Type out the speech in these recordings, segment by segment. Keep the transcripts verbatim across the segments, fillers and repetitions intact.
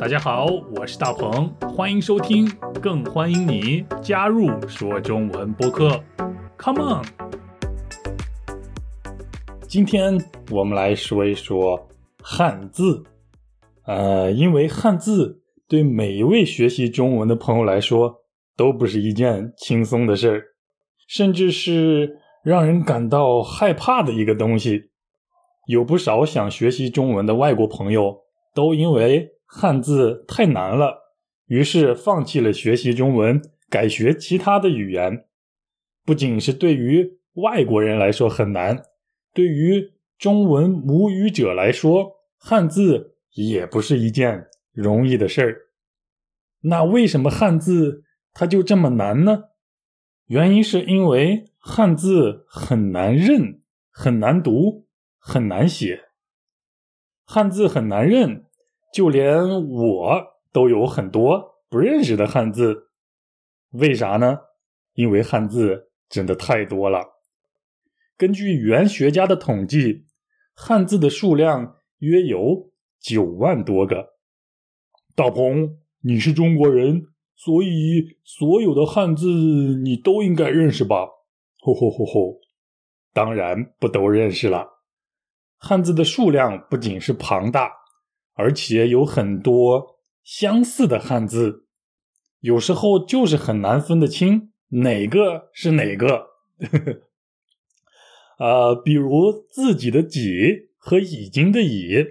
大家好，我是大鹏，欢迎收听，更欢迎你加入说中文播客 Come on。 今天我们来说一说汉字，呃，因为汉字对每一位学习中文的朋友来说都不是一件轻松的事儿，甚至是让人感到害怕的一个东西。有不少想学习中文的外国朋友都因为汉字太难了，于是放弃了学习中文，改学其他的语言。不仅是对于外国人来说很难，对于中文母语者来说，汉字也不是一件容易的事儿。那为什么汉字它就这么难呢？原因是因为汉字很难认，很难读，很难写。汉字很难认，就连我都有很多不认识的汉字。为啥呢？因为汉字真的太多了。根据语言学家的统计，汉字的数量约有九万多个。大鹏，你是中国人，所以所有的汉字你都应该认识吧？吼吼吼吼，当然不都认识了。汉字的数量不仅是庞大，而且有很多相似的汉字，有时候就是很难分得清哪个是哪个。呃，比如自己的己和已经的已，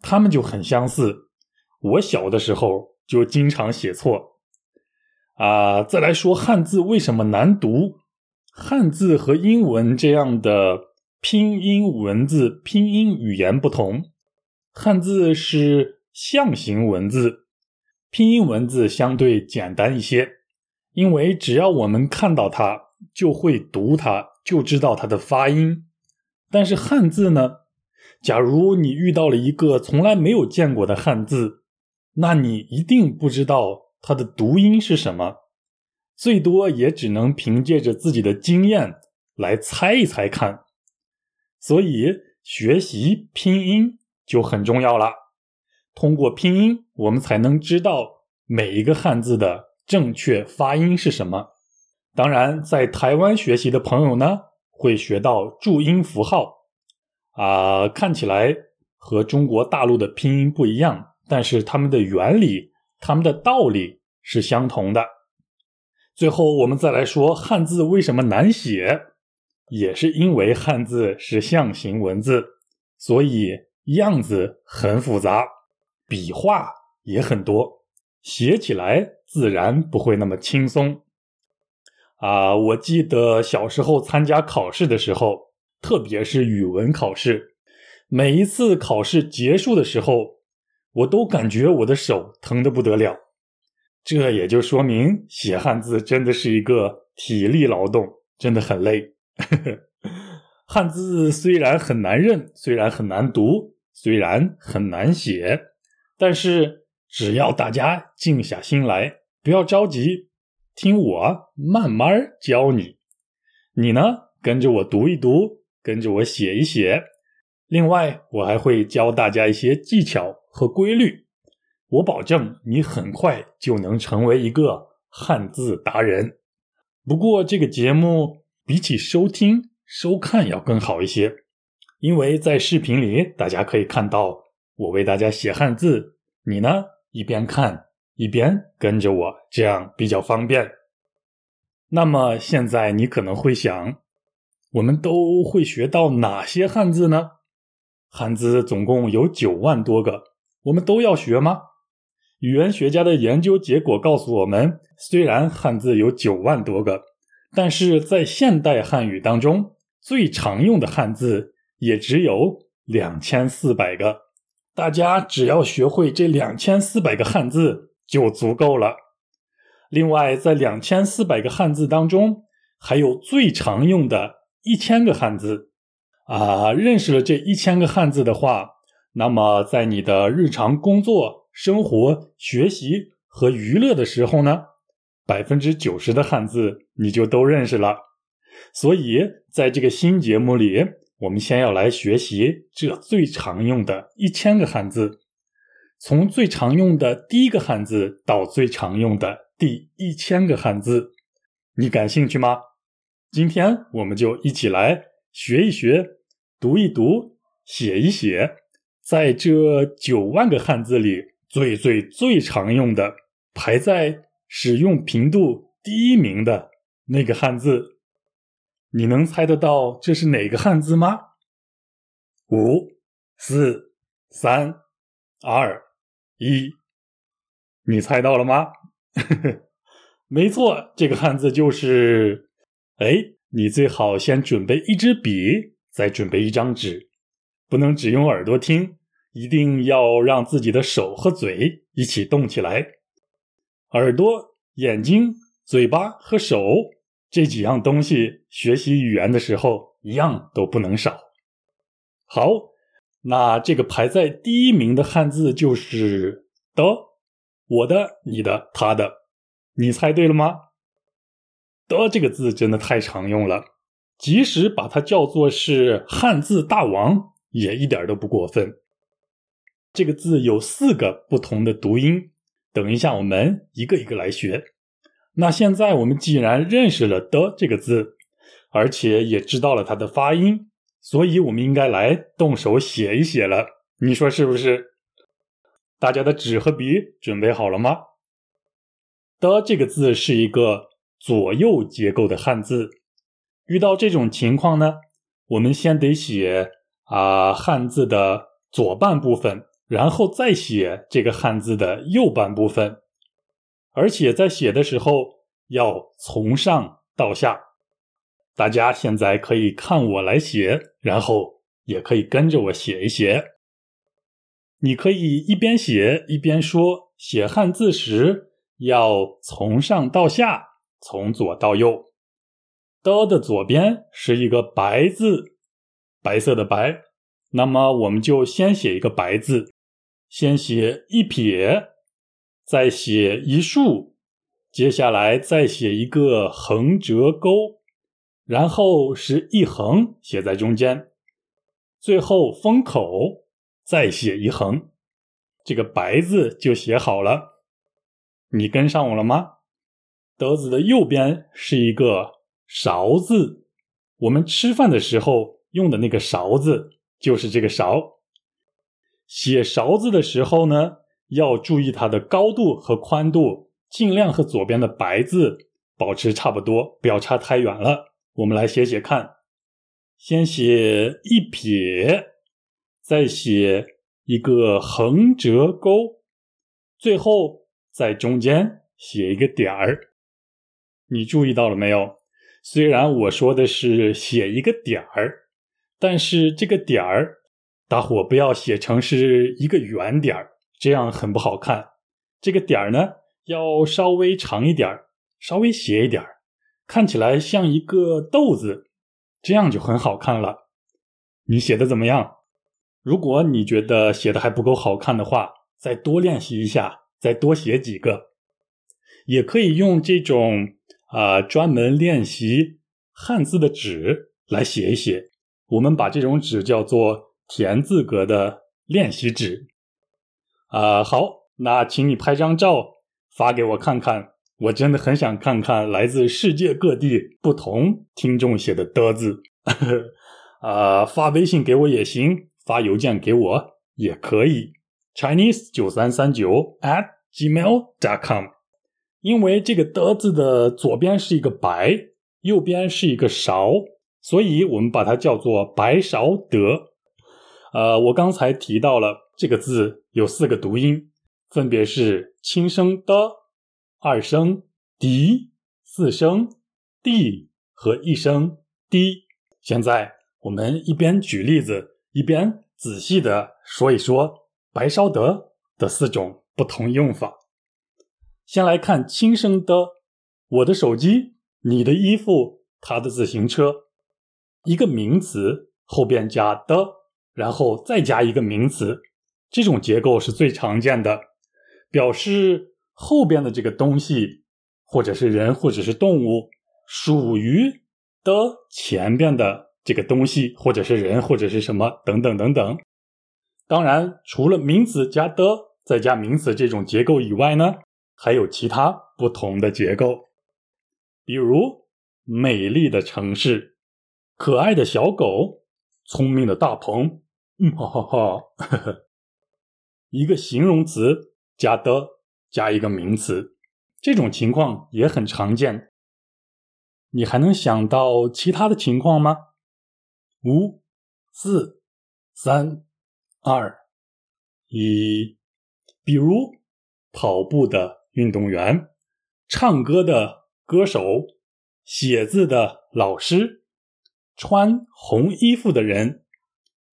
它们就很相似，我小的时候就经常写错。啊、呃，再来说汉字为什么难读？汉字和英文这样的拼音文字、拼音语言不同，汉字是象形文字，拼音文字相对简单一些，因为只要我们看到它，就会读它，就知道它的发音。但是汉字呢？假如你遇到了一个从来没有见过的汉字，那你一定不知道它的读音是什么，最多也只能凭借着自己的经验来猜一猜看。所以，学习拼音就很重要了。通过拼音，我们才能知道每一个汉字的正确发音是什么。当然，在台湾学习的朋友呢，会学到注音符号，啊、呃，看起来和中国大陆的拼音不一样，但是它们的原理、它们的道理是相同的。最后，我们再来说汉字为什么难写，也是因为汉字是象形文字，所以样子很复杂，笔画也很多，写起来自然不会那么轻松。啊、呃，我记得小时候参加考试的时候，特别是语文考试，每一次考试结束的时候，我都感觉我的手疼得不得了。这也就说明写汉字真的是一个体力劳动，真的很累。汉字虽然很难认，虽然很难读，虽然很难写，但是只要大家静下心来，不要着急，听我慢慢教你。你呢，跟着我读一读，跟着我写一写。另外，我还会教大家一些技巧和规律。我保证你很快就能成为一个汉字达人。不过这个节目比起收听收看要更好一些，因为在视频里大家可以看到我为大家写汉字，你呢一边看一边跟着我，这样比较方便。那么现在你可能会想，我们都会学到哪些汉字呢？汉字总共有九万多个，我们都要学吗？语言学家的研究结果告诉我们，虽然汉字有九万多个，但是在现代汉语当中最常用的汉字也只有两千四百个。大家只要学会这两千四百个汉字就足够了。另外，在两千四百个汉字当中还有最常用的一千个汉字。啊，认识了这一千个汉字的话，那么在你的日常工作、生活、学习和娱乐的时候呢，百分之九十 的汉字你就都认识了。所以在这个新节目里，我们先要来学习这最常用的一千个汉字。从最常用的第一个汉字到最常用的第一千个汉字。你感兴趣吗？今天我们就一起来学一学，读一读，写一写，在这九万个汉字里最最最常用的，排在使用频度第一名的那个汉字。你能猜得到这是哪个汉字吗？五、四、三、二、一，你猜到了吗？没错，这个汉字就是，哎，你最好先准备一支笔，再准备一张纸，不能只用耳朵听，一定要让自己的手和嘴一起动起来。耳朵、眼睛、嘴巴和手，这几样东西学习语言的时候一样都不能少。好，那这个排在第一名的汉字就是的，我的、你的、他的，你猜对了吗？的这个字真的太常用了，即使把它叫做是汉字大王也一点都不过分。这个字有四个不同的读音，等一下我们一个一个来学。那现在我们既然认识了的这个字，而且也知道了它的发音，所以我们应该来动手写一写了，你说是不是？大家的纸和笔准备好了吗？的这个字是一个左右结构的汉字，遇到这种情况呢，我们先得写啊、呃、汉字的左半部分，然后再写这个汉字的右半部分，而且在写的时候要从上到下。大家现在可以看我来写，然后也可以跟着我写一写。你可以一边写一边说，写汉字时要从上到下，从左到右。的的左边是一个白字，白色的白，那么我们就先写一个白字，先写一撇，再写一竖，接下来再写一个横折钩，然后是一横写在中间，最后封口再写一横，这个白字就写好了。你跟上我了吗？的字的右边是一个勺字，我们吃饭的时候用的那个勺子就是这个勺。写勺字的时候呢，要注意它的高度和宽度，尽量和左边的白字保持差不多，不要差太远了。我们来写写看，先写一撇，再写一个横折钩，最后在中间写一个点儿。你注意到了没有？虽然我说的是写一个点儿，但是这个点儿，大伙不要写成是一个圆点儿，这样很不好看。这个点儿呢，要稍微长一点儿，稍微斜一点儿，看起来像一个豆子，这样就很好看了。你写的怎么样？如果你觉得写的还不够好看的话，再多练习一下，再多写几个。也可以用这种啊、呃、专门练习汉字的纸来写一写，我们把这种纸叫做田字格的练习纸。啊、呃，好，那请你拍张照发给我看看，我真的很想看看来自世界各地不同听众写的的字。啊、呃，发微信给我也行，发邮件给我也可以。Chinese 九三三九 at gmail 点 com。因为这个的字的左边是一个白，右边是一个勺，所以我们把它叫做白勺的。呃，我刚才提到了这个字有四个读音，分别是轻声的、二声d、四声d和一声d。现在我们一边举例子，一边仔细的说一说白勺的的四种不同用法。先来看轻声的，我的手机，你的衣服，他的自行车。一个名词后边加的，然后再加一个名词，这种结构是最常见的，表示后边的这个东西，或者是人或者是动物，属于的前边的这个东西或者是人或者是什么等等等等。当然除了名词加的，再加名词这种结构以外呢，还有其他不同的结构。比如美丽的城市，可爱的小狗，聪明的大鹏，嗯哈哈哈呵呵。一个形容词加的加一个名词，这种情况也很常见。你还能想到其他的情况吗？五、四、三、二、一。比如跑步的运动员，唱歌的歌手，写字的老师，穿红衣服的人，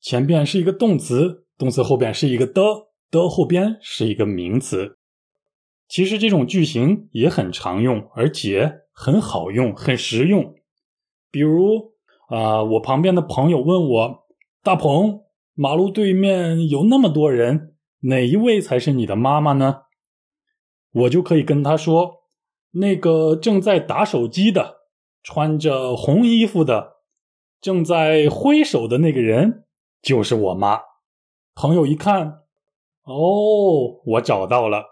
前边是一个动词，动词后边是一个的，的后边是一个名词。其实这种句型也很常用，而且很好用，很实用。比如啊、呃，我旁边的朋友问我，大鹏，马路对面有那么多人，哪一位才是你的妈妈呢？我就可以跟他说，那个正在打手机的，穿着红衣服的，正在挥手的那个人就是我妈。朋友一看，哦，我找到了。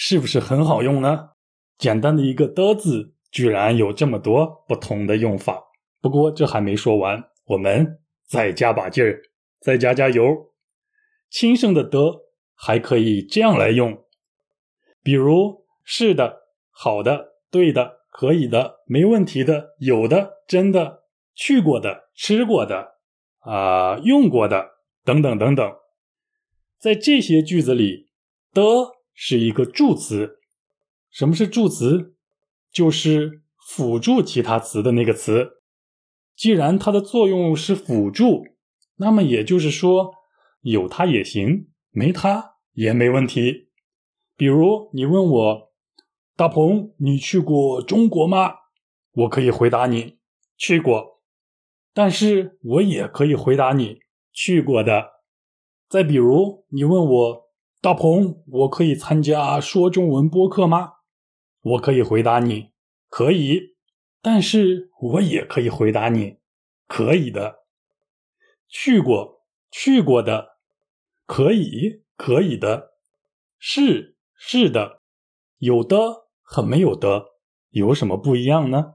是不是很好用呢？简单的一个的字居然有这么多不同的用法。不过这还没说完，我们再加把劲儿，再加加油。亲生的的还可以这样来用，比如是的，好的，对的，可以的，没问题的，有的，真的，去过的，吃过的，啊、呃，用过的，等等等等。在这些句子里，的是一个助词。什么是助词？就是辅助其他词的那个词。既然它的作用是辅助，那么也就是说，有它也行，没它也没问题。比如你问我，大鹏，你去过中国吗？我可以回答你，去过。但是我也可以回答你，去过的。再比如，你问我，大鹏，我可以参加说中文播客吗？我可以回答你，可以。但是我也可以回答你，可以的。去过，去过的。可以，可以的。是，是的。有的和没有的有什么不一样呢？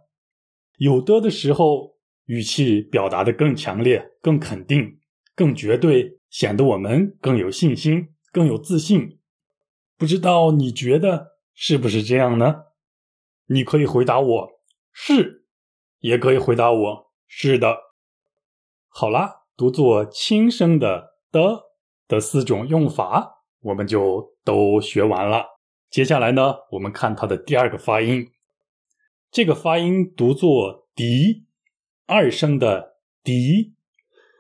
有的的时候，语气表达得更强烈，更肯定，更绝对，显得我们更有信心，更有自信。不知道你觉得是不是这样呢？你可以回答我，是，也可以回答我，是的。好啦，读作亲生的的的四种用法，我们就都学完了。接下来呢，我们看它的第二个发音。这个发音读作笛，二声的笛。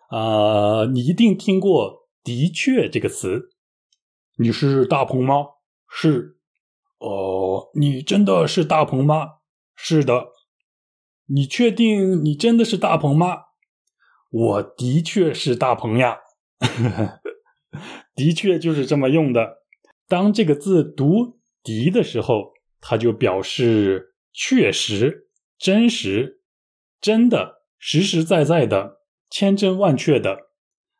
呃，你一定听过的确这个词。你是大鹏吗？是。哦，你真的是大鹏吗？是的。你确定你真的是大鹏吗？我的确是大鹏呀。的确就是这么用的。当这个字读敌的时候，它就表示确实、真实、真的、实实在在的、千真万确的。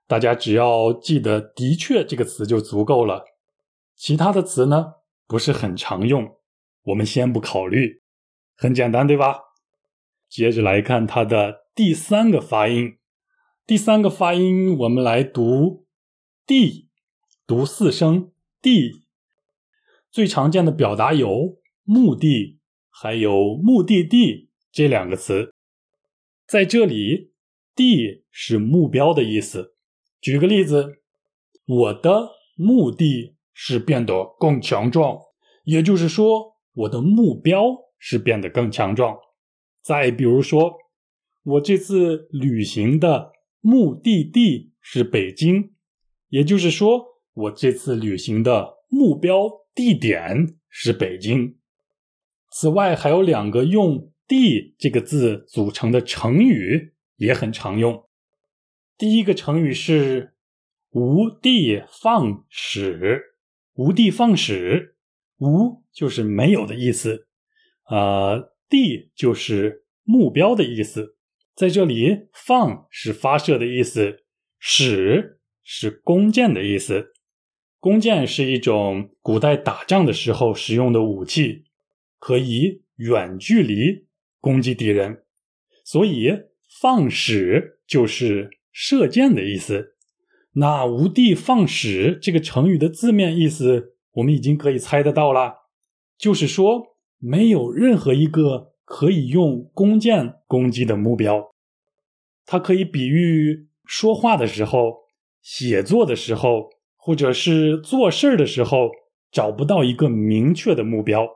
大家只要记得的确这个词就足够了。其他的词呢，不是很常用，我们先不考虑。很简单，对吧？接着来看它的第三个发音。第三个发音我们来读地，读四声地。最常见的表达有目的还有目的地这两个词。在这里，地是目标的意思。举个例子，我的目的是变得更强壮，也就是说我的目标是变得更强壮。再比如说，我这次旅行的目的地是北京，也就是说我这次旅行的目标地点是北京。此外，还有两个用地这个字组成的成语也很常用。第一个成语是无的放矢。无的放矢，无就是没有的意思，呃，的就是目标的意思。在这里，放是发射的意思，矢是弓箭的意思。弓箭是一种古代打仗的时候使用的武器，可以远距离攻击敌人，所以放矢就是射箭的意思。那无地放矢这个成语的字面意思我们已经可以猜得到了，就是说没有任何一个可以用弓箭攻击的目标。它可以比喻说话的时候、写作的时候，或者是做事的时候找不到一个明确的目标，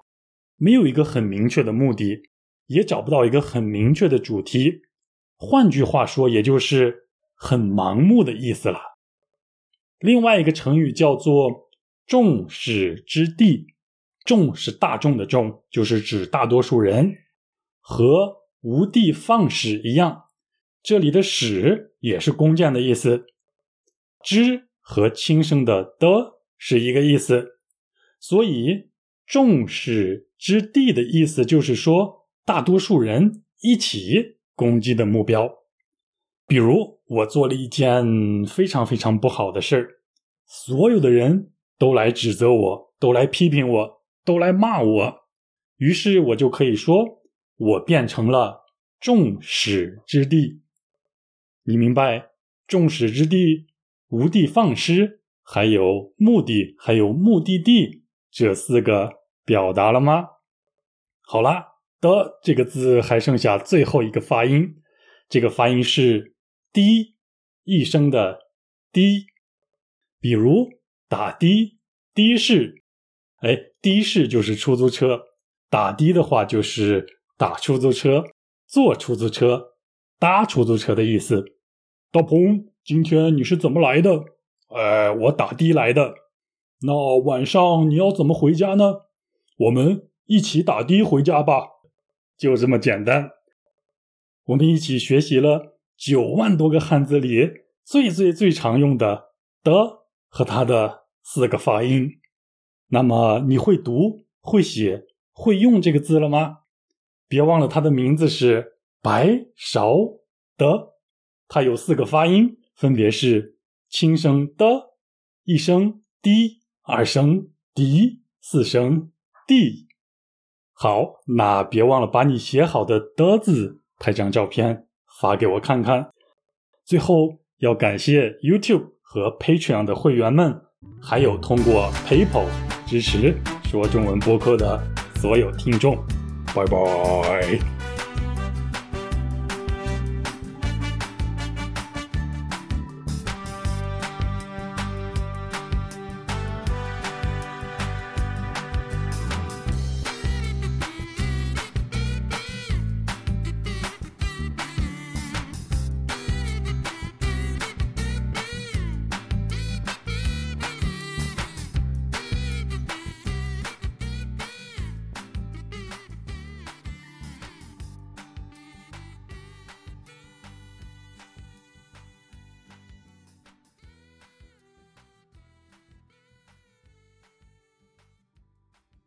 没有一个很明确的目的，也找不到一个很明确的主题，换句话说也就是很盲目的意思了。另外一个成语叫做众矢之的，众是大众的众，就是指大多数人，和无的放矢一样，这里的矢也是弓箭的意思，之和轻声的的是一个意思，所以众矢之的的意思就是说大多数人一起攻击的目标。比如我做了一件非常非常不好的事，所有的人都来指责我，都来批评我，都来骂我，于是我就可以说我变成了众矢之的。你明白众矢之的、无的放矢，还有目的，还有目的地这四个表达了吗？好啦，的这个字还剩下最后一个发音，这个发音是的一声的的。比如打的、的士，哎，的士就是出租车，打的的话就是打出租车、坐出租车、搭出租车的意思。大鹏，今天你是怎么来的？呃，我打的来的。那晚上你要怎么回家呢？我们一起打的回家吧。就这么简单。我们一起学习了九万多个汉字里最最最常用的的和它的四个发音。那么你会读、会写、会用这个字了吗？别忘了它的名字是白勺的，它有四个发音，分别是轻声的、一声的、二声的、四声的。好，那别忘了把你写好的的字拍张照片发给我看看。最后要感谢 YouTube 和 Patreon 的会员们，还有通过 PayPal 支持说中文播客的所有听众。拜拜。